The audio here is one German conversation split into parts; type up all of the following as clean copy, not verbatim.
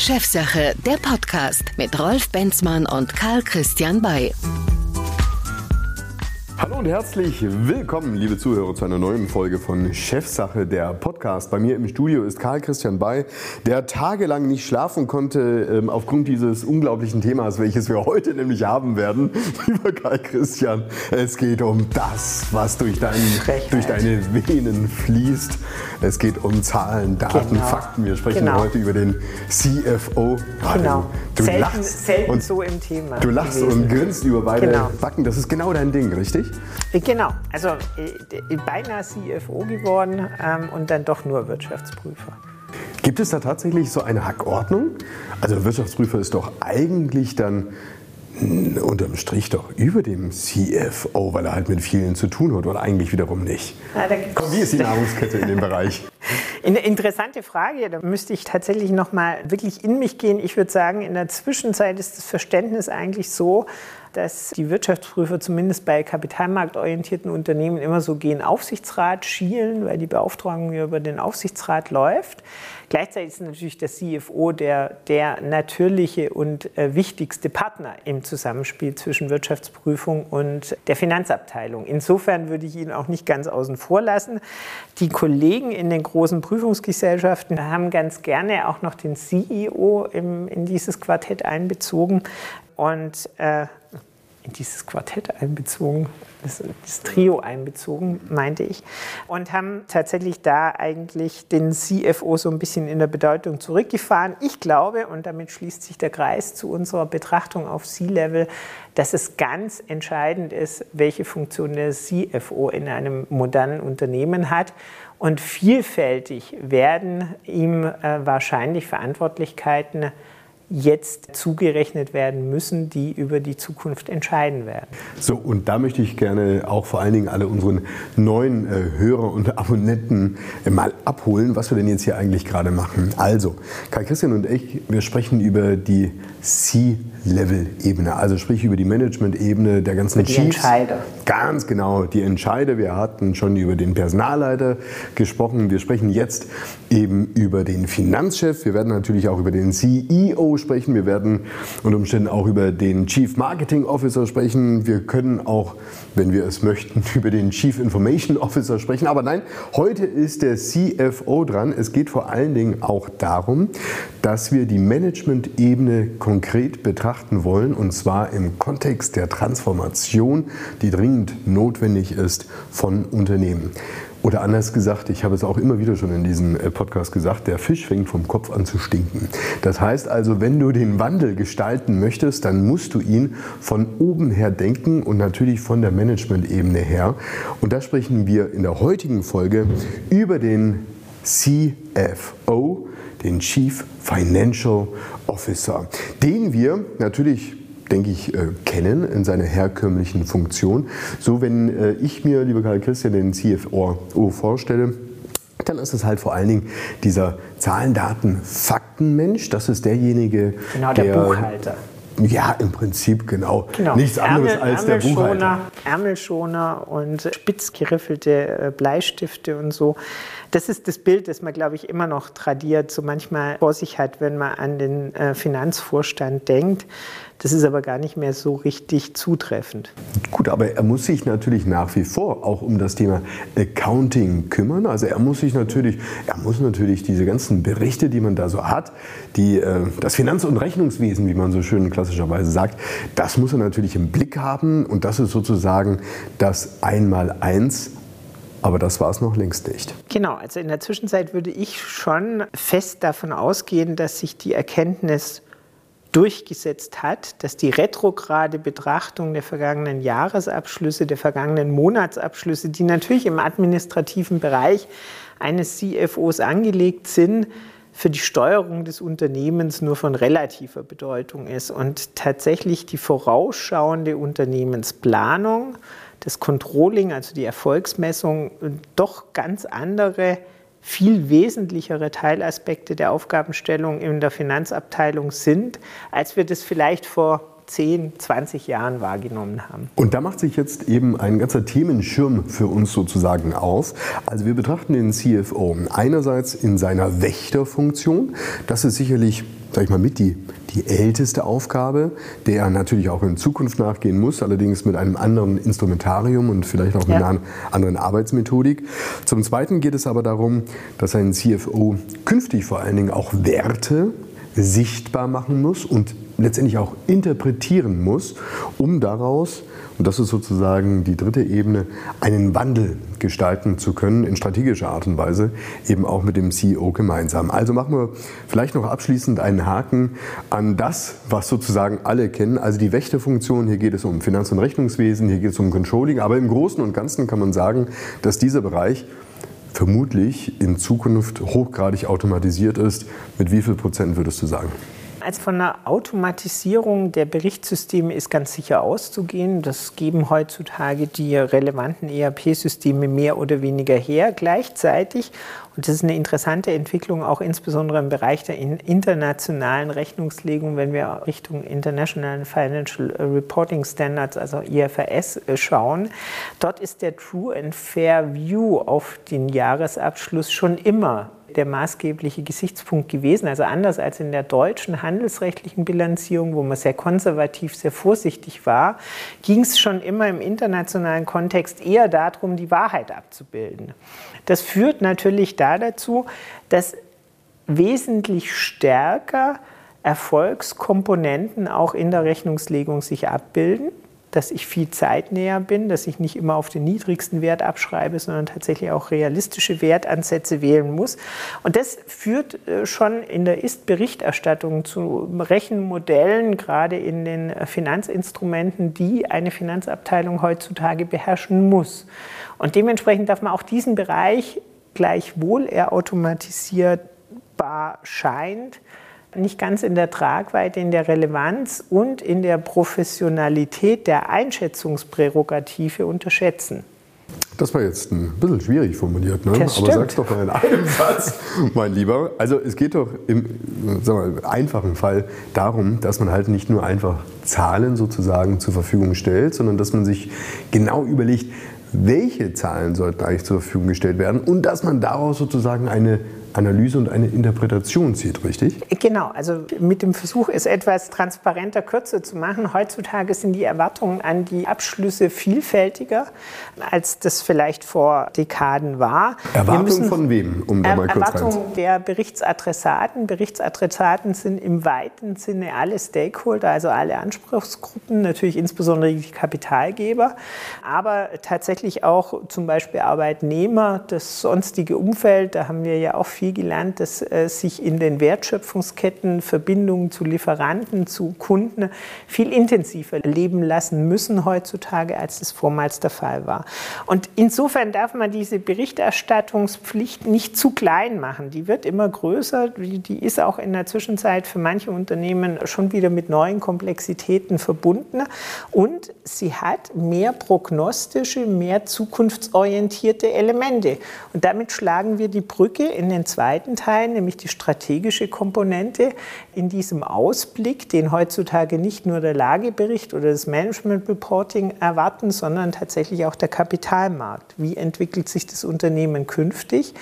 Chefsache, der Podcast mit Rolf Benzmann und Karl-Christian Bay. Hallo und herzlich willkommen, liebe Zuhörer, zu einer neuen Folge von Chefsache, der Podcast. Bei mir im Studio ist Karl-Christian Bay, der tagelang nicht schlafen konnte aufgrund dieses unglaublichen Themas, welches wir heute nämlich haben werden. Lieber Karl-Christian, es geht um das, was durch deine Venen fließt. Es geht um Zahlen, Daten, Fakten. Wir sprechen heute über den CFO. Genau. Du lachst selten so im Thema. Du lachst und grinst über beide Backen. Das ist genau dein Ding, richtig? Genau, also beinahe CFO geworden und dann doch nur Wirtschaftsprüfer. Gibt es da tatsächlich so eine Hackordnung? Also Wirtschaftsprüfer ist doch eigentlich dann unterm Strich doch über dem CFO, weil er halt mit vielen zu tun hat oder eigentlich wiederum nicht. Komm, wie ist die Nahrungskette in dem Bereich? Eine interessante Frage, da müsste ich tatsächlich nochmal wirklich in mich gehen. Ich würde sagen, in der Zwischenzeit ist das Verständnis eigentlich so, dass die Wirtschaftsprüfer zumindest bei kapitalmarktorientierten Unternehmen immer so gehen Aufsichtsrat schielen, weil die Beauftragung über den Aufsichtsrat läuft. Gleichzeitig ist natürlich der CFO der natürliche und wichtigste Partner im Zusammenspiel zwischen Wirtschaftsprüfung und der Finanzabteilung. Insofern würde ich ihn auch nicht ganz außen vor lassen. Die Kollegen in den großen Prüfungsgesellschaften haben ganz gerne auch noch den CEO in dieses Quartett einbezogen. Und in dieses Quartett einbezogen, das Trio einbezogen, meinte ich. Und haben tatsächlich da eigentlich den CFO so ein bisschen in der Bedeutung zurückgefahren. Ich glaube, und damit schließt sich der Kreis zu unserer Betrachtung auf C-Level, dass es ganz entscheidend ist, welche Funktion der CFO in einem modernen Unternehmen hat. Und vielfältig werden ihm wahrscheinlich Verantwortlichkeiten jetzt zugerechnet werden müssen, die über die Zukunft entscheiden werden. So, und da möchte ich gerne auch vor allen Dingen alle unseren neuen Hörer und Abonnenten mal abholen, was wir denn jetzt hier eigentlich gerade machen. Also, Karl-Christian und ich, wir sprechen über die C-Level-Ebene, also sprich über die Management-Ebene der ganzen Chiefs. Die Entscheider. Ganz genau, die Entscheider. Wir hatten schon über den Personalleiter gesprochen. Wir sprechen jetzt eben über den Finanzchef. Wir werden natürlich auch über den CEO sprechen. Wir werden unter Umständen auch über den Chief Marketing Officer sprechen. Wir können auch, wenn wir es möchten, über den Chief Information Officer sprechen. Aber nein, heute ist der CFO dran. Es geht vor allen Dingen auch darum, dass wir die Management-Ebene konkret betrachten wollen, und zwar im Kontext der Transformation, die dringend notwendig ist von Unternehmen. Oder anders gesagt, ich habe es auch immer wieder schon in diesem Podcast gesagt, der Fisch fängt vom Kopf an zu stinken. Das heißt also, wenn du den Wandel gestalten möchtest, dann musst du ihn von oben her denken und natürlich von der Management-Ebene her. Und da sprechen wir in der heutigen Folge über den CFO, den Chief Financial Officer, den wir natürlich, denke ich, kennen in seiner herkömmlichen Funktion. So, wenn ich mir, lieber Karl-Christian, den CFO vorstelle, dann ist es halt vor allen Dingen dieser Zahlen-, Daten-, Fakten-Mensch. Das ist derjenige, der Buchhalter. Ja, im Prinzip genau. Nichts anderes als der Buchhalter. Ärmelschoner und spitz geriffelte Bleistifte und so. Das ist das Bild, das man, glaube ich, immer noch tradiert, so manchmal vor sich hat, wenn man an den Finanzvorstand denkt. Das ist aber gar nicht mehr so richtig zutreffend. Gut, aber er muss sich natürlich nach wie vor auch um das Thema Accounting kümmern. Also er muss natürlich diese ganzen Berichte, die man da so hat, das Finanz- und Rechnungswesen, wie man so schön klassischerweise sagt, das muss er natürlich im Blick haben. Und das ist sozusagen das Einmaleins. Aber das war es noch längst nicht. Genau, also in der Zwischenzeit würde ich schon fest davon ausgehen, dass sich die Erkenntnis durchgesetzt hat, dass die retrograde Betrachtung der vergangenen Jahresabschlüsse, der vergangenen Monatsabschlüsse, die natürlich im administrativen Bereich eines CFOs angelegt sind, für die Steuerung des Unternehmens nur von relativer Bedeutung ist. Und tatsächlich die vorausschauende Unternehmensplanung, das Controlling, also die Erfolgsmessung, doch ganz andere, viel wesentlichere Teilaspekte der Aufgabenstellung in der Finanzabteilung sind, als wir das vielleicht vor 10, 20 Jahren wahrgenommen haben. Und da macht sich jetzt eben ein ganzer Themenschirm für uns sozusagen auf. Also wir betrachten den CFO einerseits in seiner Wächterfunktion. Das ist sicherlich, sag ich mal, mit die älteste Aufgabe, der er natürlich auch in Zukunft nachgehen muss, allerdings mit einem anderen Instrumentarium und vielleicht auch mit einer anderen Arbeitsmethodik. Zum Zweiten geht es aber darum, dass ein CFO künftig vor allen Dingen auch Werte sichtbar machen muss und letztendlich auch interpretieren muss, um daraus, und das ist sozusagen die dritte Ebene, einen Wandel gestalten zu können, in strategischer Art und Weise, eben auch mit dem CEO gemeinsam. Also machen wir vielleicht noch abschließend einen Haken an das, was sozusagen alle kennen, also die Wächterfunktion. Hier geht es um Finanz- und Rechnungswesen, hier geht es um Controlling, aber im Großen und Ganzen kann man sagen, dass dieser Bereich vermutlich in Zukunft hochgradig automatisiert ist. Mit wie viel Prozent würdest du sagen? Also von einer Automatisierung der Berichtssysteme ist ganz sicher auszugehen. Das geben heutzutage die relevanten ERP-Systeme mehr oder weniger her gleichzeitig. Und das ist eine interessante Entwicklung, auch insbesondere im Bereich der internationalen Rechnungslegung, wenn wir Richtung International Financial Reporting Standards, also IFRS, schauen. Dort ist der True and Fair View auf den Jahresabschluss schon immer der maßgebliche Gesichtspunkt gewesen. Also anders als in der deutschen handelsrechtlichen Bilanzierung, wo man sehr konservativ, sehr vorsichtig war, ging es schon immer im internationalen Kontext eher darum, die Wahrheit abzubilden. Das führt natürlich dazu, dass wesentlich stärker Erfolgskomponenten auch in der Rechnungslegung sich abbilden, dass ich viel zeitnäher bin, dass ich nicht immer auf den niedrigsten Wert abschreibe, sondern tatsächlich auch realistische Wertansätze wählen muss. Und das führt schon in der Ist-Berichterstattung zu Rechenmodellen, gerade in den Finanzinstrumenten, die eine Finanzabteilung heutzutage beherrschen muss. Und dementsprechend darf man auch diesen Bereich, gleichwohl er automatisierbar scheint, nicht ganz in der Tragweite, in der Relevanz und in der Professionalität der Einschätzungsprärogative unterschätzen. Das war jetzt ein bisschen schwierig formuliert, ne? Aber sag's doch mal in einem Satz, mein Lieber. Also es geht doch im einfachen Fall darum, dass man halt nicht nur einfach Zahlen sozusagen zur Verfügung stellt, sondern dass man sich genau überlegt, welche Zahlen sollten eigentlich zur Verfügung gestellt werden und dass man daraus sozusagen eine Analyse und eine Interpretation zieht, richtig? Genau, also mit dem Versuch, es etwas transparenter, kürzer zu machen. Heutzutage sind die Erwartungen an die Abschlüsse vielfältiger, als das vielleicht vor Dekaden war. Erwartungen von wem? Um da mal kurz Erwartungen der Berichtsadressaten. Berichtsadressaten sind im weiten Sinne alle Stakeholder, also alle Anspruchsgruppen, natürlich insbesondere die Kapitalgeber, aber tatsächlich auch zum Beispiel Arbeitnehmer, das sonstige Umfeld, da haben wir ja auch viel gelernt, dass sich in den Wertschöpfungsketten Verbindungen zu Lieferanten, zu Kunden viel intensiver leben lassen müssen heutzutage, als das vormals der Fall war. Und insofern darf man diese Berichterstattungspflicht nicht zu klein machen. Die wird immer größer, die ist auch in der Zwischenzeit für manche Unternehmen schon wieder mit neuen Komplexitäten verbunden und sie hat mehr prognostische, mehr zukunftsorientierte Elemente. Und damit schlagen wir die Brücke in den zweiten Teil, nämlich die strategische Komponente in diesem Ausblick, den heutzutage nicht nur der Lagebericht oder das Management Reporting erwarten, sondern tatsächlich auch der Kapitalmarkt. Wie entwickelt sich das Unternehmen künftig?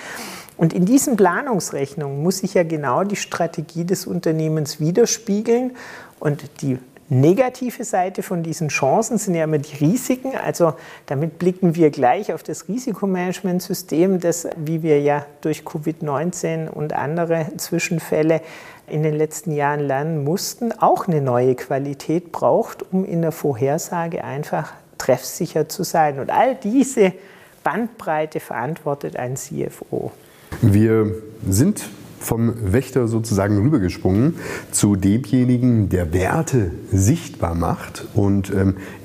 Und in diesen Planungsrechnungen muss sich ja genau die Strategie des Unternehmens widerspiegeln und die negative Seite von diesen Chancen sind ja immer die Risiken, also damit blicken wir gleich auf das Risikomanagementsystem, das, wie wir ja durch Covid-19 und andere Zwischenfälle in den letzten Jahren lernen mussten, auch eine neue Qualität braucht, um in der Vorhersage einfach treffsicher zu sein. Und all diese Bandbreite verantwortet ein CFO. Wir sind vom Wächter sozusagen rübergesprungen zu demjenigen, der Werte sichtbar macht und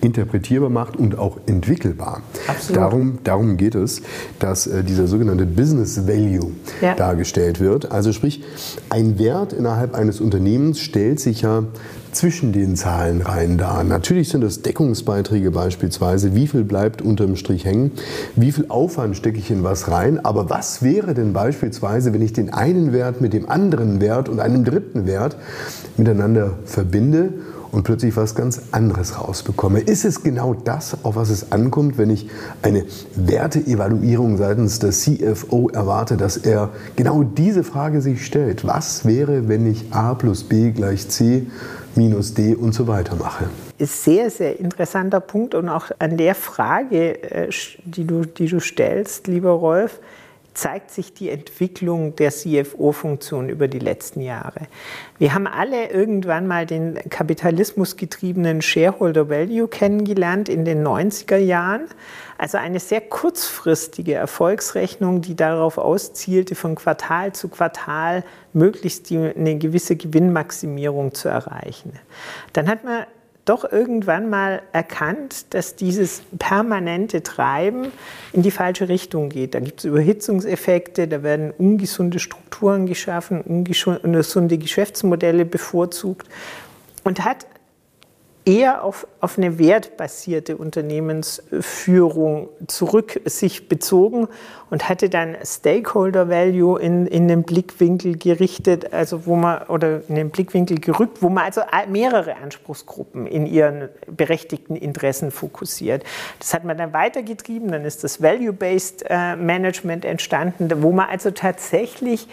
interpretierbar macht und auch entwickelbar. Absolut. Darum geht es, dass dieser sogenannte Business Value dargestellt wird. Also sprich, ein Wert innerhalb eines Unternehmens stellt sich ja zwischen den Zahlenreihen dar. Natürlich sind das Deckungsbeiträge beispielsweise. Wie viel bleibt unterm Strich hängen? Wie viel Aufwand stecke ich in was rein? Aber was wäre denn beispielsweise, wenn ich den einen Wert mit dem anderen Wert und einem dritten Wert miteinander verbinde und plötzlich was ganz anderes rausbekomme. Ist es genau das, auf was es ankommt, wenn ich eine Werteevaluierung seitens des CFO erwarte, dass er genau diese Frage sich stellt? Was wäre, wenn ich A plus B gleich C minus D und so weiter mache? Ist sehr, sehr interessanter Punkt. Und auch an der Frage, die du stellst, lieber Rolf, zeigt sich die Entwicklung der CFO-Funktion über die letzten Jahre. Wir haben alle irgendwann mal den kapitalismusgetriebenen Shareholder Value kennengelernt in den 90er Jahren. Also eine sehr kurzfristige Erfolgsrechnung, die darauf auszielte, von Quartal zu Quartal möglichst eine gewisse Gewinnmaximierung zu erreichen. Dann hat man doch irgendwann mal erkannt, dass dieses permanente Treiben in die falsche Richtung geht. Da gibt es Überhitzungseffekte, da werden ungesunde Strukturen geschaffen, ungesunde Geschäftsmodelle bevorzugt und hat eher auf eine wertbasierte Unternehmensführung zurück sich bezogen und hatte dann Stakeholder Value in den Blickwinkel gerichtet, also wo man also mehrere Anspruchsgruppen in ihren berechtigten Interessen fokussiert. Das hat man dann weitergetrieben, dann ist das Value-Based Management entstanden, wo man also tatsächlich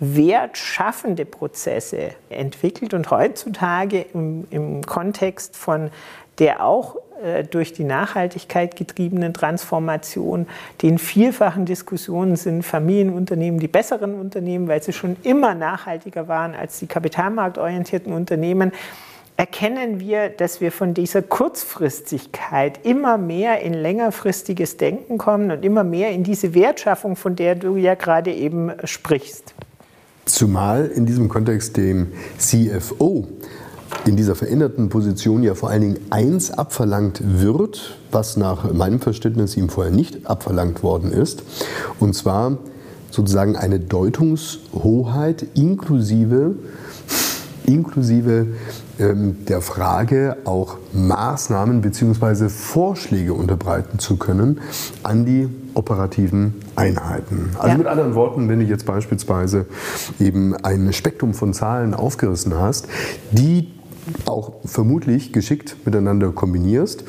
wertschaffende Prozesse entwickelt und heutzutage im Kontext von der auch durch die Nachhaltigkeit getriebenen Transformation, den vielfachen Diskussionen sind Familienunternehmen die besseren Unternehmen, weil sie schon immer nachhaltiger waren als die kapitalmarktorientierten Unternehmen, erkennen wir, dass wir von dieser Kurzfristigkeit immer mehr in längerfristiges Denken kommen und immer mehr in diese Wertschaffung, von der du ja gerade eben sprichst. Zumal in diesem Kontext dem CFO in dieser veränderten Position ja vor allen Dingen eins abverlangt wird, was nach meinem Verständnis ihm vorher nicht abverlangt worden ist, und zwar sozusagen eine Deutungshoheit inklusive der Frage, auch Maßnahmen bzw. Vorschläge unterbreiten zu können an die operativen Einheiten. Also mit anderen Worten, wenn du jetzt beispielsweise eben ein Spektrum von Zahlen aufgerissen hast, die auch vermutlich geschickt miteinander kombinierst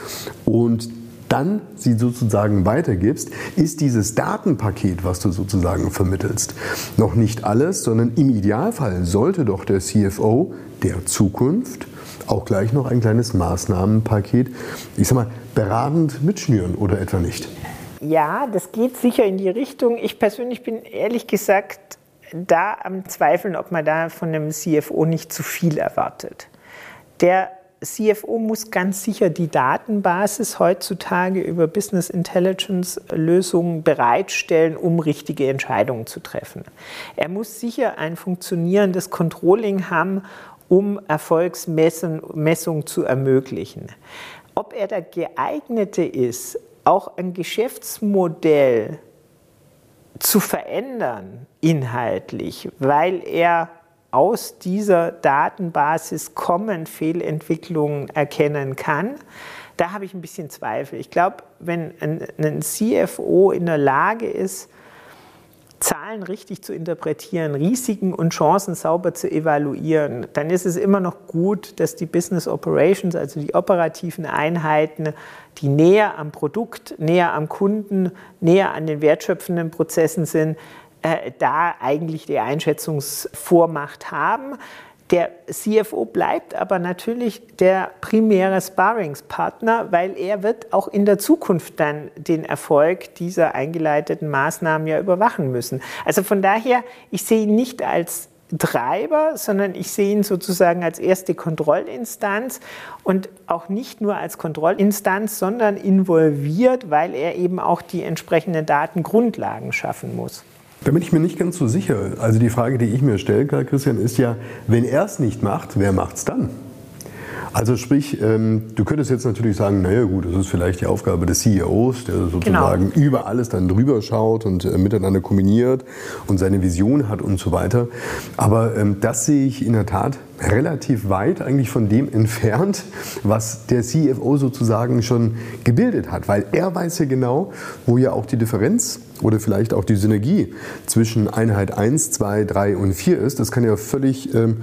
und dann sie sozusagen weitergibst, ist dieses Datenpaket, was du sozusagen vermittelst, noch nicht alles, sondern im Idealfall sollte doch der CFO der Zukunft auch gleich noch ein kleines Maßnahmenpaket, beratend mitschnüren oder etwa nicht? Ja, das geht sicher in die Richtung. Ich persönlich bin ehrlich gesagt da am Zweifeln, ob man da von einem CFO nicht zu viel erwartet. Der CFO muss ganz sicher die Datenbasis heutzutage über Business Intelligence Lösungen bereitstellen, um richtige Entscheidungen zu treffen. Er muss sicher ein funktionierendes Controlling haben, um Erfolgsmessung zu ermöglichen. Ob er der geeignete ist, auch ein Geschäftsmodell zu verändern inhaltlich, weil er aus dieser Datenbasis kommend Fehlentwicklungen erkennen kann, da habe ich ein bisschen Zweifel. Ich glaube, wenn ein CFO in der Lage ist, Zahlen richtig zu interpretieren, Risiken und Chancen sauber zu evaluieren, dann ist es immer noch gut, dass die Business Operations, also die operativen Einheiten, die näher am Produkt, näher am Kunden, näher an den wertschöpfenden Prozessen sind, da eigentlich die Einschätzungsvormacht haben. Der CFO bleibt aber natürlich der primäre Sparringspartner, weil er wird auch in der Zukunft dann den Erfolg dieser eingeleiteten Maßnahmen ja überwachen müssen. Also von daher, ich sehe ihn nicht als Treiber, sondern ich sehe ihn sozusagen als erste Kontrollinstanz und auch nicht nur als Kontrollinstanz, sondern involviert, weil er eben auch die entsprechenden Datengrundlagen schaffen muss. Da bin ich mir nicht ganz so sicher. Also die Frage, die ich mir stelle, Karl-Christian, ist ja, wenn er es nicht macht, wer macht es dann? Also sprich, du könntest jetzt natürlich sagen, naja gut, das ist vielleicht die Aufgabe des CEOs, der sozusagen über alles dann drüber schaut und miteinander kombiniert und seine Vision hat und so weiter. Aber das sehe ich in der Tat relativ weit eigentlich von dem entfernt, was der CFO sozusagen schon gebildet hat. Weil er weiß ja genau, wo ja auch die Differenz oder vielleicht auch die Synergie zwischen Einheit 1, 2, 3 und 4 ist. Das kann ja völlig in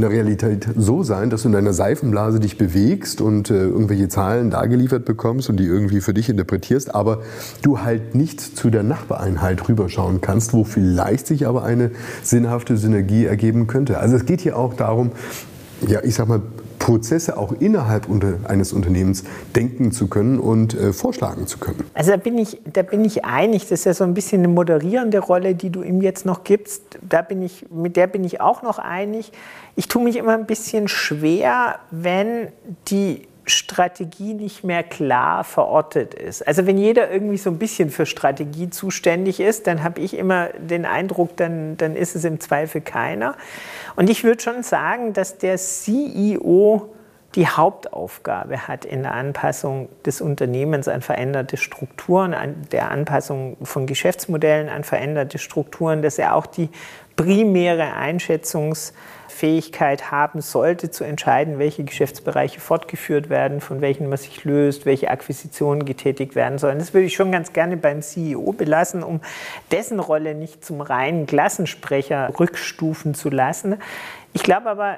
der Realität so sein, dass du in deiner Seifenblase dich bewegst und irgendwelche Zahlen dargeliefert bekommst und die irgendwie für dich interpretierst, aber du halt nicht zu der Nachbareinheit rüberschauen kannst, wo vielleicht sich aber eine sinnhafte Synergie ergeben könnte. Also es geht hier auch darum, ja, ich sag mal, Prozesse auch innerhalb eines Unternehmens denken zu können und vorschlagen zu können. Also da bin ich einig, das ist ja so ein bisschen eine moderierende Rolle, die du ihm jetzt noch gibst. Mit der bin ich auch noch einig. Ich tue mich immer ein bisschen schwer, wenn die Strategie nicht mehr klar verortet ist. Also wenn jeder irgendwie so ein bisschen für Strategie zuständig ist, dann habe ich immer den Eindruck, dann ist es im Zweifel keiner. Und ich würde schon sagen, dass der CEO die Hauptaufgabe hat in der Anpassung des Unternehmens an veränderte Strukturen, an der Anpassung von Geschäftsmodellen an veränderte Strukturen, dass er auch die primäre Einschätzungsfähigkeit haben sollte, zu entscheiden, welche Geschäftsbereiche fortgeführt werden, von welchen man sich löst, welche Akquisitionen getätigt werden sollen. Das würde ich schon ganz gerne beim CEO belassen, um dessen Rolle nicht zum reinen Klassensprecher rückstufen zu lassen. Ich glaube aber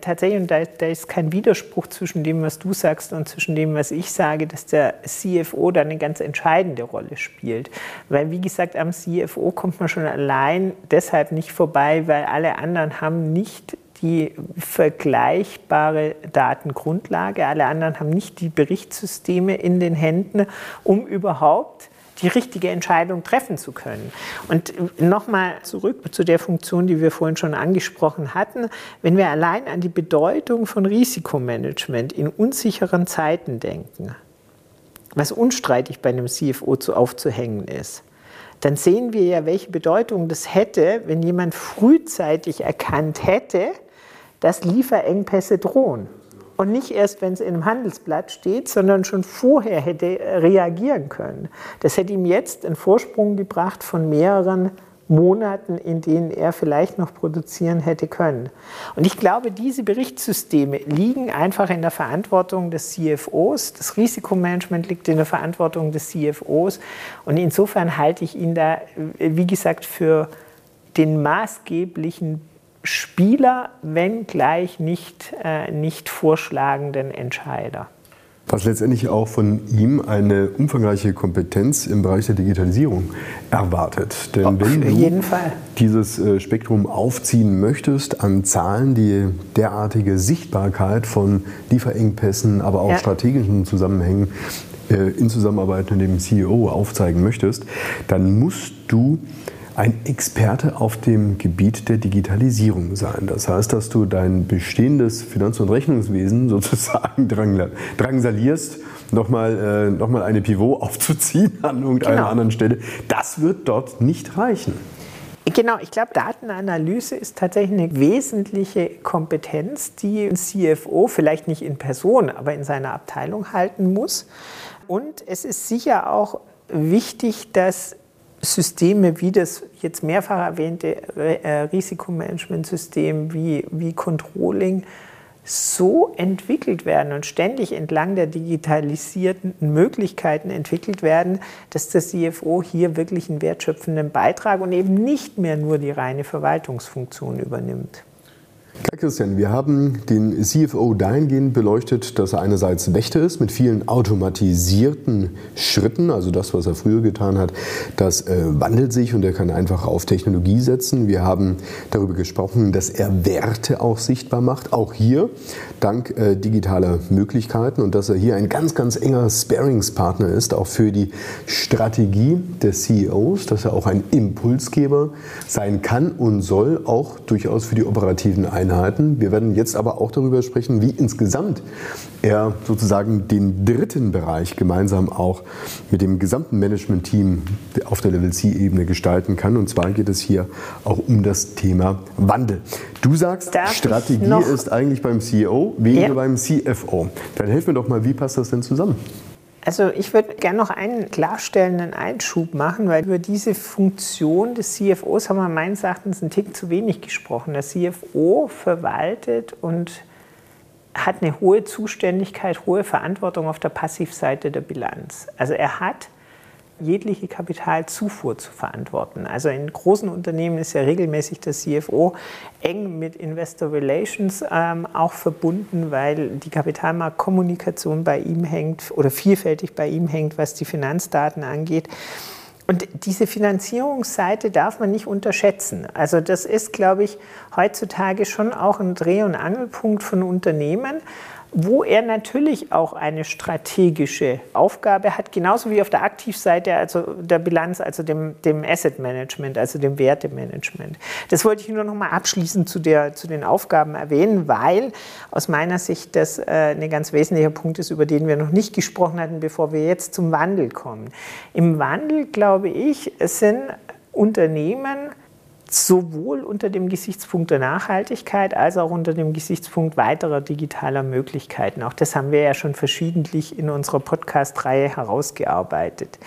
tatsächlich, und da ist kein Widerspruch zwischen dem, was du sagst und zwischen dem, was ich sage, dass der CFO da eine ganz entscheidende Rolle spielt. Weil, wie gesagt, am CFO kommt man schon allein deshalb nicht vorbei, weil alle anderen haben nicht die vergleichbare Datengrundlage, alle anderen haben nicht die Berichtssysteme in den Händen, um überhaupt die richtige Entscheidung treffen zu können. Und nochmal zurück zu der Funktion, die wir vorhin schon angesprochen hatten. Wenn wir allein an die Bedeutung von Risikomanagement in unsicheren Zeiten denken, was unstreitig bei einem CFO aufzuhängen ist, dann sehen wir ja, welche Bedeutung das hätte, wenn jemand frühzeitig erkannt hätte, dass Lieferengpässe drohen. Und nicht erst, wenn es in einem Handelsblatt steht, sondern schon vorher hätte reagieren können. Das hätte ihm jetzt einen Vorsprung gebracht von mehreren Monaten, in denen er vielleicht noch produzieren hätte können. Und ich glaube, diese Berichtssysteme liegen einfach in der Verantwortung des CFOs. Das Risikomanagement liegt in der Verantwortung des CFOs. Und insofern halte ich ihn da, wie gesagt, für den maßgeblichen Spieler, wenngleich nicht vorschlagenden Entscheider. Was letztendlich auch von ihm eine umfangreiche Kompetenz im Bereich der Digitalisierung erwartet. Denn wenn du dieses Spektrum aufziehen möchtest an Zahlen, die derartige Sichtbarkeit von Lieferengpässen, aber auch strategischen Zusammenhängen in Zusammenarbeit mit dem CEO aufzeigen möchtest, dann musst du ein Experte auf dem Gebiet der Digitalisierung sein. Das heißt, dass du dein bestehendes Finanz- und Rechnungswesen sozusagen drangsalierst, nochmal eine Pivot aufzuziehen an irgendeiner anderen Stelle. Das wird dort nicht reichen. Genau, ich glaube, Datenanalyse ist tatsächlich eine wesentliche Kompetenz, die ein CFO vielleicht nicht in Person, aber in seiner Abteilung halten muss. Und es ist sicher auch wichtig, dass Systeme wie das jetzt mehrfach erwähnte Risikomanagementsystem wie Controlling so entwickelt werden und ständig entlang der digitalisierten Möglichkeiten entwickelt werden, dass der CFO hier wirklich einen wertschöpfenden Beitrag und eben nicht mehr nur die reine Verwaltungsfunktion übernimmt. Karl-Christian, wir haben den CFO dahingehend beleuchtet, dass er einerseits Wächter ist mit vielen automatisierten Schritten, also das, was er früher getan hat, das wandelt sich und er kann einfach auf Technologie setzen. Wir haben darüber gesprochen, dass er Werte auch sichtbar macht, auch hier dank digitaler Möglichkeiten und dass er hier ein ganz, ganz enger Sparringspartner ist, auch für die Strategie des CEOs, dass er auch ein Impulsgeber sein kann und soll, auch durchaus für die operativen Einheiten. Wir werden jetzt aber auch darüber sprechen, wie insgesamt er sozusagen den dritten Bereich gemeinsam auch mit dem gesamten Management-Team auf der Level-C-Ebene gestalten kann. Und zwar geht es hier auch um das Thema Wandel. Du sagst, Strategie ist eigentlich beim CEO, weniger beim CFO. Dann helf mir doch mal, wie passt das denn zusammen? Also ich würde gerne noch einen klarstellenden Einschub machen, weil über diese Funktion des CFOs haben wir meines Erachtens einen Tick zu wenig gesprochen. Der CFO verwaltet und hat eine hohe Zuständigkeit, hohe Verantwortung auf der Passivseite der Bilanz. Also er hat jegliche Kapitalzufuhr zu verantworten. Also in großen Unternehmen ist ja regelmäßig der CFO eng mit Investor Relations auch verbunden, weil die Kapitalmarktkommunikation bei ihm hängt oder vielfältig bei ihm hängt, was die Finanzdaten angeht. Und diese Finanzierungsseite darf man nicht unterschätzen. Also das ist, glaube ich, heutzutage schon auch ein Dreh- und Angelpunkt von Unternehmen, wo er natürlich auch eine strategische Aufgabe hat, genauso wie auf der Aktivseite, also der Bilanz, also dem Asset Management, also dem Wertemanagement. Das wollte ich nur noch mal abschließend zu den Aufgaben erwähnen, weil aus meiner Sicht das ein ganz wesentlicher Punkt ist, über den wir noch nicht gesprochen hatten, bevor wir jetzt zum Wandel kommen. Im Wandel, glaube ich, sind Unternehmen sowohl unter dem Gesichtspunkt der Nachhaltigkeit als auch unter dem Gesichtspunkt weiterer digitaler Möglichkeiten. Auch das haben wir ja schon verschiedentlich in unserer Podcast-Reihe herausgearbeitet.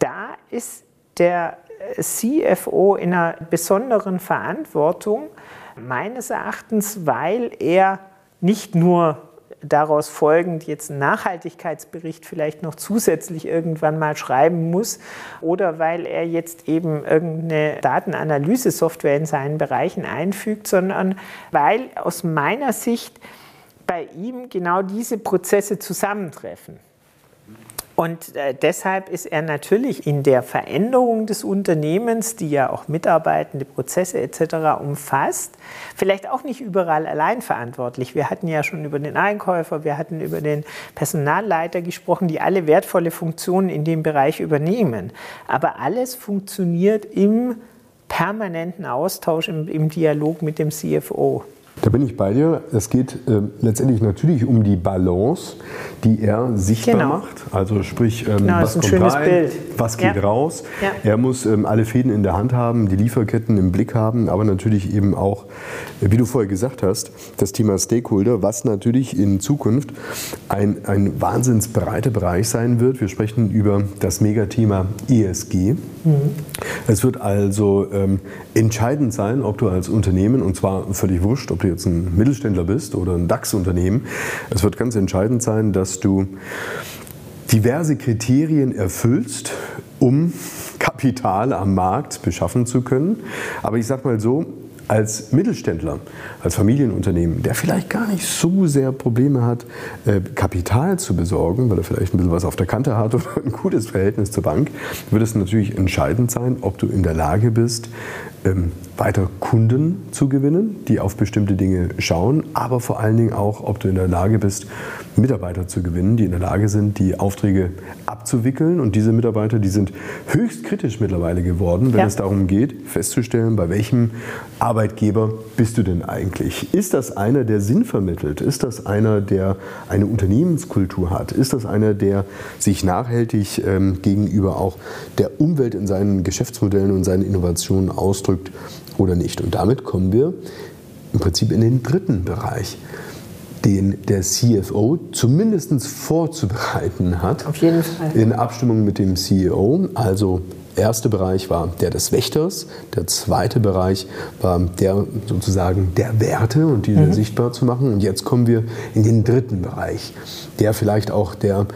Da ist der CFO in einer besonderen Verantwortung, meines Erachtens, weil er nicht nur daraus folgend jetzt einen Nachhaltigkeitsbericht vielleicht noch zusätzlich irgendwann mal schreiben muss oder weil er jetzt eben irgendeine Datenanalyse-Software in seinen Bereichen einfügt, sondern weil aus meiner Sicht bei ihm genau diese Prozesse zusammentreffen. Und deshalb ist er natürlich in der Veränderung des Unternehmens, die ja auch Mitarbeitende, Prozesse etc. umfasst, vielleicht auch nicht überall allein verantwortlich. Wir hatten ja schon über den Einkäufer, wir hatten über den Personalleiter gesprochen, die alle wertvolle Funktionen in dem Bereich übernehmen. Aber alles funktioniert im permanenten Austausch, im Dialog mit dem CFO. Da bin ich bei dir. Es geht letztendlich natürlich um die Balance, die er sichtbar macht. Also sprich, was kommt rein, was geht raus. Ja. Er muss alle Fäden in der Hand haben, die Lieferketten im Blick haben, aber natürlich eben auch, wie du vorher gesagt hast, das Thema Stakeholder, was natürlich in Zukunft ein wahnsinnsbreiter Bereich sein wird. Wir sprechen über das Megathema ESG. Mhm. Es wird also entscheidend sein, ob du als Unternehmen, und zwar völlig wurscht, ob du jetzt ein Mittelständler bist oder ein DAX-Unternehmen. Es wird ganz entscheidend sein, dass du diverse Kriterien erfüllst, um Kapital am Markt beschaffen zu können. Aber ich sag mal so, als Mittelständler, als Familienunternehmen, der vielleicht gar nicht so sehr Probleme hat, Kapital zu besorgen, weil er vielleicht ein bisschen was auf der Kante hat oder ein gutes Verhältnis zur Bank, wird es natürlich entscheidend sein, ob du in der Lage bist, weiter Kunden zu gewinnen, die auf bestimmte Dinge schauen, aber vor allen Dingen auch, ob du in der Lage bist, Mitarbeiter zu gewinnen, die in der Lage sind, die Aufträge abzuwickeln. Und diese Mitarbeiter, die sind höchst kritisch mittlerweile geworden, wenn es darum geht, festzustellen, bei welchem Arbeitgeber bist du denn eigentlich? Ist das einer, der Sinn vermittelt? Ist das einer, der eine Unternehmenskultur hat? Ist das einer, der sich nachhaltig gegenüber auch der Umwelt in seinen Geschäftsmodellen und seinen Innovationen ausdrückt oder nicht? Und damit kommen wir im Prinzip in den dritten Bereich, den der CFO zumindest vorzubereiten hat. Auf jeden Fall. In Abstimmung mit dem CEO. Also der erste Bereich war der des Wächters, der zweite Bereich war der sozusagen der Werte und diese sichtbar zu machen. Und jetzt kommen wir in den dritten Bereich, der vielleicht auch der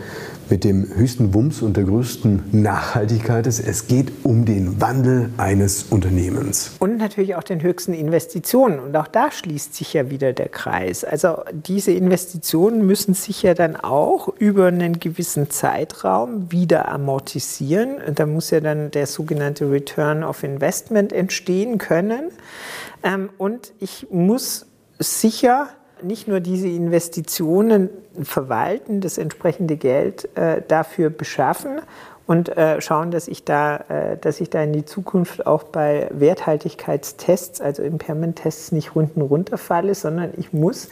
mit dem höchsten Wumms und der größten Nachhaltigkeit ist. Es geht um den Wandel eines Unternehmens. Und natürlich auch den höchsten Investitionen. Und auch da schließt sich ja wieder der Kreis. Also diese Investitionen müssen sich ja dann auch über einen gewissen Zeitraum wieder amortisieren. Und da muss ja dann der sogenannte Return of Investment entstehen können. Und ich muss sicher nicht nur diese Investitionen verwalten, das entsprechende Geld dafür beschaffen und schauen, dass ich da in die Zukunft auch bei Werthaltigkeitstests, also Impairment-Tests, nicht unten runterfalle, sondern ich muss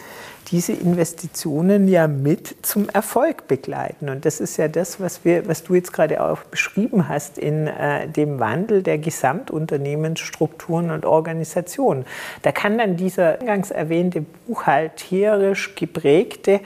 diese Investitionen ja mit zum Erfolg begleiten. Und das ist ja das, was du jetzt gerade auch beschrieben hast in dem Wandel der Gesamtunternehmensstrukturen und Organisationen. Da kann dann dieser eingangs erwähnte buchhalterisch geprägte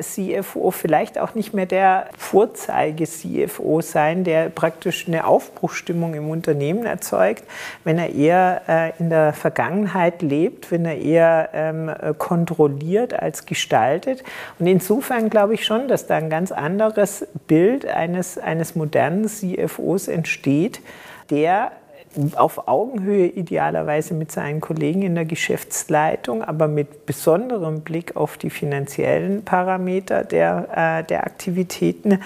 CFO vielleicht auch nicht mehr der Vorzeige-CFO sein, der praktisch eine Aufbruchsstimmung im Unternehmen erzeugt, wenn er eher in der Vergangenheit lebt, wenn er eher kontrolliert, definiert, als gestaltet. Und insofern glaube ich schon, dass da ein ganz anderes Bild eines modernen CFOs entsteht, der auf Augenhöhe idealerweise mit seinen Kollegen in der Geschäftsleitung, aber mit besonderem Blick auf die finanziellen Parameter der Aktivitäten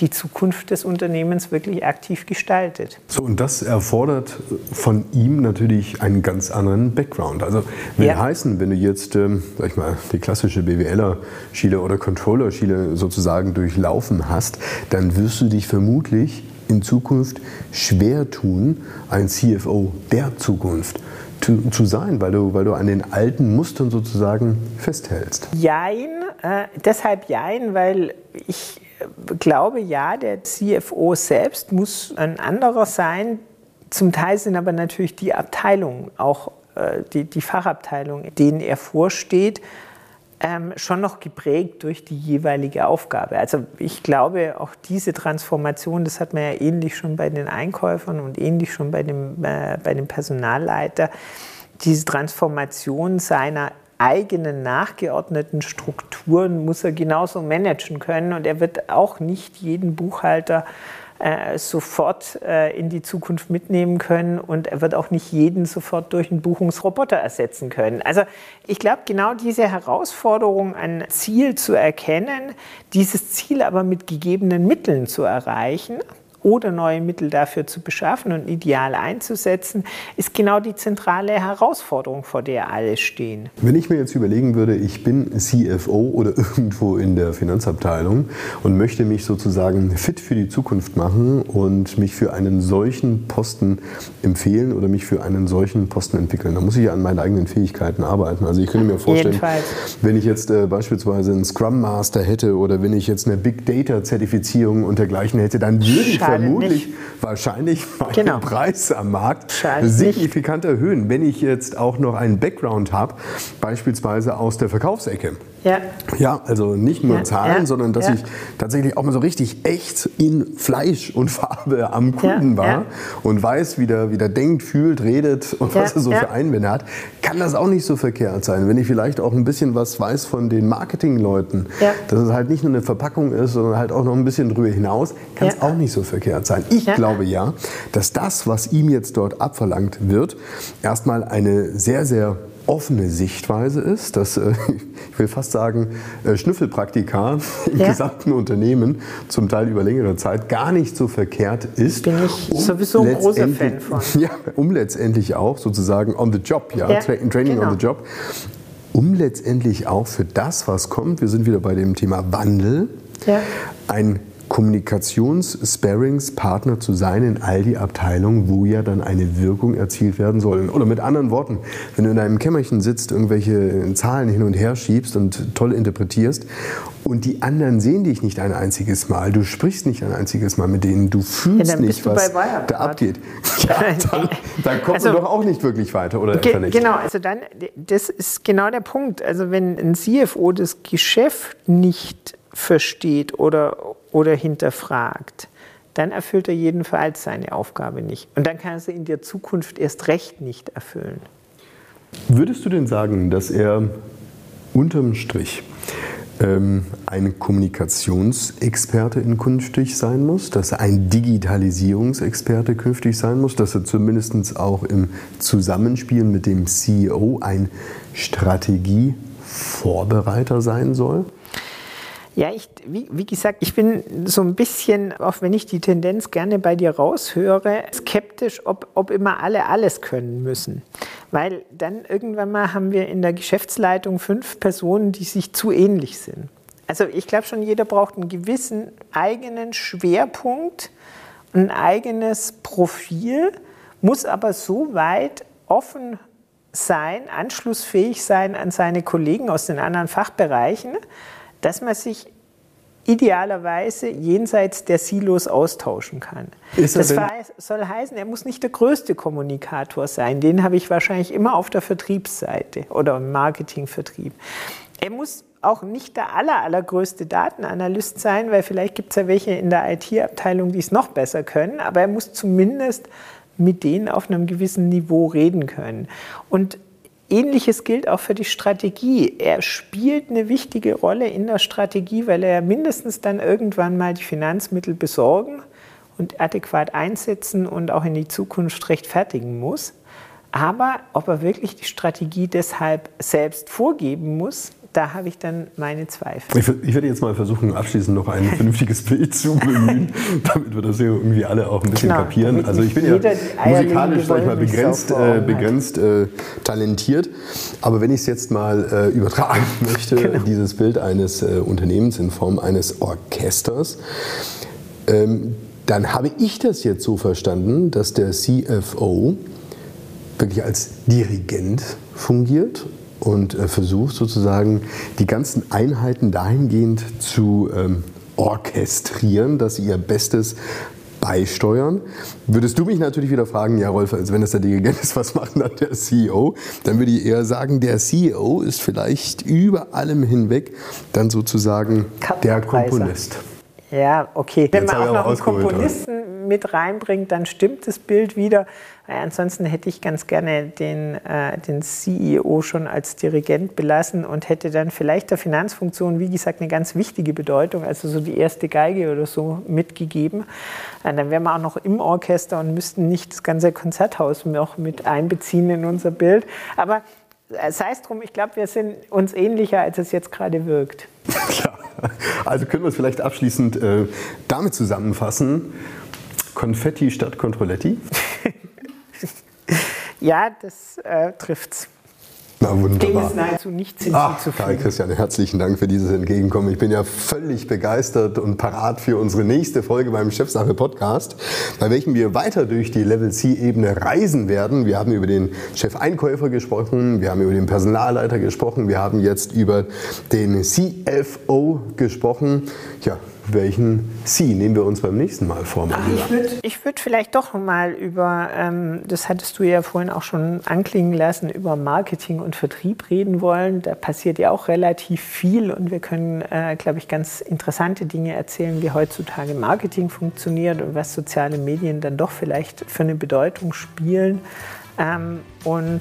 die Zukunft des Unternehmens wirklich aktiv gestaltet. So, und das erfordert von ihm natürlich einen ganz anderen Background. Also will heißen, wenn du jetzt, sag ich mal, die klassische BWLer-Schiele oder Controller-Schiele sozusagen durchlaufen hast, dann wirst du dich vermutlich in Zukunft schwer tun, ein CFO der Zukunft zu sein, weil du an den alten Mustern sozusagen festhältst. Jein, deshalb jein, weil ich glaube, ja, der CFO selbst muss ein anderer sein. Zum Teil sind aber natürlich die Abteilungen, auch die Fachabteilungen, denen er vorsteht, schon noch geprägt durch die jeweilige Aufgabe. Also ich glaube, auch diese Transformation, das hat man ja ähnlich schon bei den Einkäufern und ähnlich schon bei dem Personalleiter, diese Transformation seiner eigenen nachgeordneten Strukturen muss er genauso managen können, und er wird auch nicht jeden Buchhalter sofort in die Zukunft mitnehmen können, und er wird auch nicht jeden sofort durch einen Buchungsroboter ersetzen können. Also ich glaube, genau diese Herausforderung, ein Ziel zu erkennen, dieses Ziel aber mit gegebenen Mitteln zu erreichen oder neue Mittel dafür zu beschaffen und ideal einzusetzen, ist genau die zentrale Herausforderung, vor der alle stehen. Wenn ich mir jetzt überlegen würde, ich bin CFO oder irgendwo in der Finanzabteilung und möchte mich sozusagen fit für die Zukunft machen und mich für einen solchen Posten empfehlen oder mich für einen solchen Posten entwickeln, dann muss ich ja an meinen eigenen Fähigkeiten arbeiten. Also ich könnte mir vorstellen, jedenfalls, wenn ich jetzt beispielsweise einen Scrum Master hätte oder wenn ich jetzt eine Big Data Zertifizierung und dergleichen hätte, dann würde ich vermutlich wahrscheinlich meinen Preis am Markt signifikant erhöhen, wenn ich jetzt auch noch einen Background habe, beispielsweise aus der Verkaufsecke. Ja, ja, also nicht nur Zahlen, sondern dass ich tatsächlich auch mal so richtig echt in Fleisch und Farbe am Kunden war und weiß, wie der denkt, fühlt, redet und was er so für Einwände hat, kann das auch nicht so verkehrt sein, wenn ich vielleicht auch ein bisschen was weiß von den Marketingleuten, dass es halt nicht nur eine Verpackung ist, sondern halt auch noch ein bisschen drüber hinaus, kann es auch nicht so verkehrt sein. Ich glaube dass das, was ihm jetzt dort abverlangt wird, erstmal eine sehr, sehr offene Sichtweise ist, dass, ich will fast sagen, Schnüffelpraktika im gesamten Unternehmen zum Teil über längere Zeit gar nicht so verkehrt ist. Bin ich sowieso ein großer Fan von. Ja, um letztendlich auch sozusagen on the job, Training on the job, um letztendlich auch für das, was kommt, wir sind wieder bei dem Thema Wandel, ein Kommunikations-Sparrings-Partner zu sein in all die Abteilungen, wo ja dann eine Wirkung erzielt werden soll. Oder mit anderen Worten, wenn du in einem Kämmerchen sitzt, irgendwelche Zahlen hin und her schiebst und toll interpretierst und die anderen sehen dich nicht ein einziges Mal, du sprichst nicht ein einziges Mal mit denen, du fühlst nicht, was da abgeht. Ja, dann kommst du doch auch nicht wirklich weiter, oder? Genau, also dann, das ist genau der Punkt. Also wenn ein CFO das Geschäft nicht versteht oder hinterfragt, dann erfüllt er jedenfalls seine Aufgabe nicht. Und dann kann er sie in der Zukunft erst recht nicht erfüllen. Würdest du denn sagen, dass er unterm Strich ein Kommunikationsexperte künftig sein muss, dass er ein Digitalisierungsexperte künftig sein muss, dass er zumindest auch im Zusammenspiel mit dem CEO ein Strategievorbereiter sein soll? Ja, wie gesagt, ich bin so ein bisschen, auch wenn ich die Tendenz gerne bei dir raushöre, skeptisch, ob immer alle alles können müssen. Weil dann irgendwann mal haben wir in der Geschäftsleitung 5 Personen, die sich zu ähnlich sind. Also ich glaube schon, jeder braucht einen gewissen eigenen Schwerpunkt, ein eigenes Profil, muss aber so weit offen sein, anschlussfähig sein an seine Kollegen aus den anderen Fachbereichen, dass man sich idealerweise jenseits der Silos austauschen kann. Das soll heißen, er muss nicht der größte Kommunikator sein. Den habe ich wahrscheinlich immer auf der Vertriebsseite oder im Marketingvertrieb. Er muss auch nicht der allergrößte Datenanalyst sein, weil vielleicht gibt es ja welche in der IT-Abteilung, die es noch besser können, aber er muss zumindest mit denen auf einem gewissen Niveau reden können. Und Ähnliches gilt auch für die Strategie. Er spielt eine wichtige Rolle in der Strategie, weil er mindestens dann irgendwann mal die Finanzmittel besorgen und adäquat einsetzen und auch in die Zukunft rechtfertigen muss. Aber ob er wirklich die Strategie deshalb selbst vorgeben muss, da habe ich dann meine Zweifel. Ich werde jetzt mal versuchen, abschließend noch ein vernünftiges Bild zu bemühen, damit wir das hier irgendwie alle auch ein bisschen kapieren. Also ich bin ja musikalisch, sag ich mal, begrenzt talentiert. Aber wenn ich es jetzt mal übertragen möchte, dieses Bild eines Unternehmens in Form eines Orchesters, dann habe ich das jetzt so verstanden, dass der CFO wirklich als Dirigent fungiert und versucht sozusagen die ganzen Einheiten dahingehend zu orchestrieren, dass sie ihr Bestes beisteuern. Würdest du mich natürlich wieder fragen, ja Rolf, also wenn das der Dirigent ist, was macht dann der CEO? Dann würde ich eher sagen, der CEO ist vielleicht über allem hinweg dann sozusagen der Komponist. Ja, okay. Wenn man auch noch einen Komponisten mit reinbringt, dann stimmt das Bild wieder. Ansonsten hätte ich ganz gerne den CEO schon als Dirigent belassen und hätte dann vielleicht der Finanzfunktion, wie gesagt, eine ganz wichtige Bedeutung, also so die erste Geige oder so mitgegeben. Dann wären wir auch noch im Orchester und müssten nicht das ganze Konzerthaus noch mit einbeziehen in unser Bild. Aber sei es drum, ich glaube, wir sind uns ähnlicher, als es jetzt gerade wirkt. Ja, also können wir es vielleicht abschließend damit zusammenfassen. Konfetti statt Controletti? Ja, das trifft's. Na wunderbar. Ging es nahezu nichts hinzuzufügen. Karl-Christian, herzlichen Dank für dieses Entgegenkommen. Ich bin ja völlig begeistert und parat für unsere nächste Folge beim Chefsache-Podcast, bei welchem wir weiter durch die Level-C-Ebene reisen werden. Wir haben über den Chefeinkäufer gesprochen, wir haben über den Personalleiter gesprochen, wir haben jetzt über den CFO gesprochen. Ja, welchen C nehmen wir uns beim nächsten Mal vor? Ich würde vielleicht doch mal über, das hattest du ja vorhin auch schon anklingen lassen, über Marketing und Vertrieb reden wollen. Da passiert ja auch relativ viel und wir können, glaube ich, ganz interessante Dinge erzählen, wie heutzutage Marketing funktioniert und was soziale Medien dann doch vielleicht für eine Bedeutung spielen. Und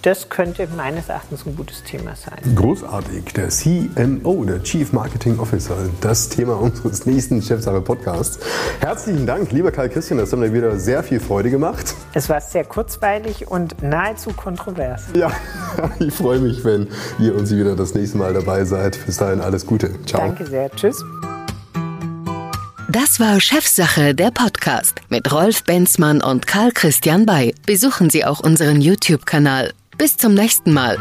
das könnte meines Erachtens ein gutes Thema sein. Großartig, der CMO, der Chief Marketing Officer, das Thema unseres nächsten Chefsache-Podcasts. Herzlichen Dank, lieber Karl-Christian, das hat mir wieder sehr viel Freude gemacht. Es war sehr kurzweilig und nahezu kontrovers. Ja, ich freue mich, wenn ihr uns wieder das nächste Mal dabei seid. Bis dahin alles Gute. Ciao. Danke sehr, tschüss. Das war Chefsache, der Podcast mit Rolf Benzmann und Karl-Christian Bay. Besuchen Sie auch unseren YouTube-Kanal. Bis zum nächsten Mal.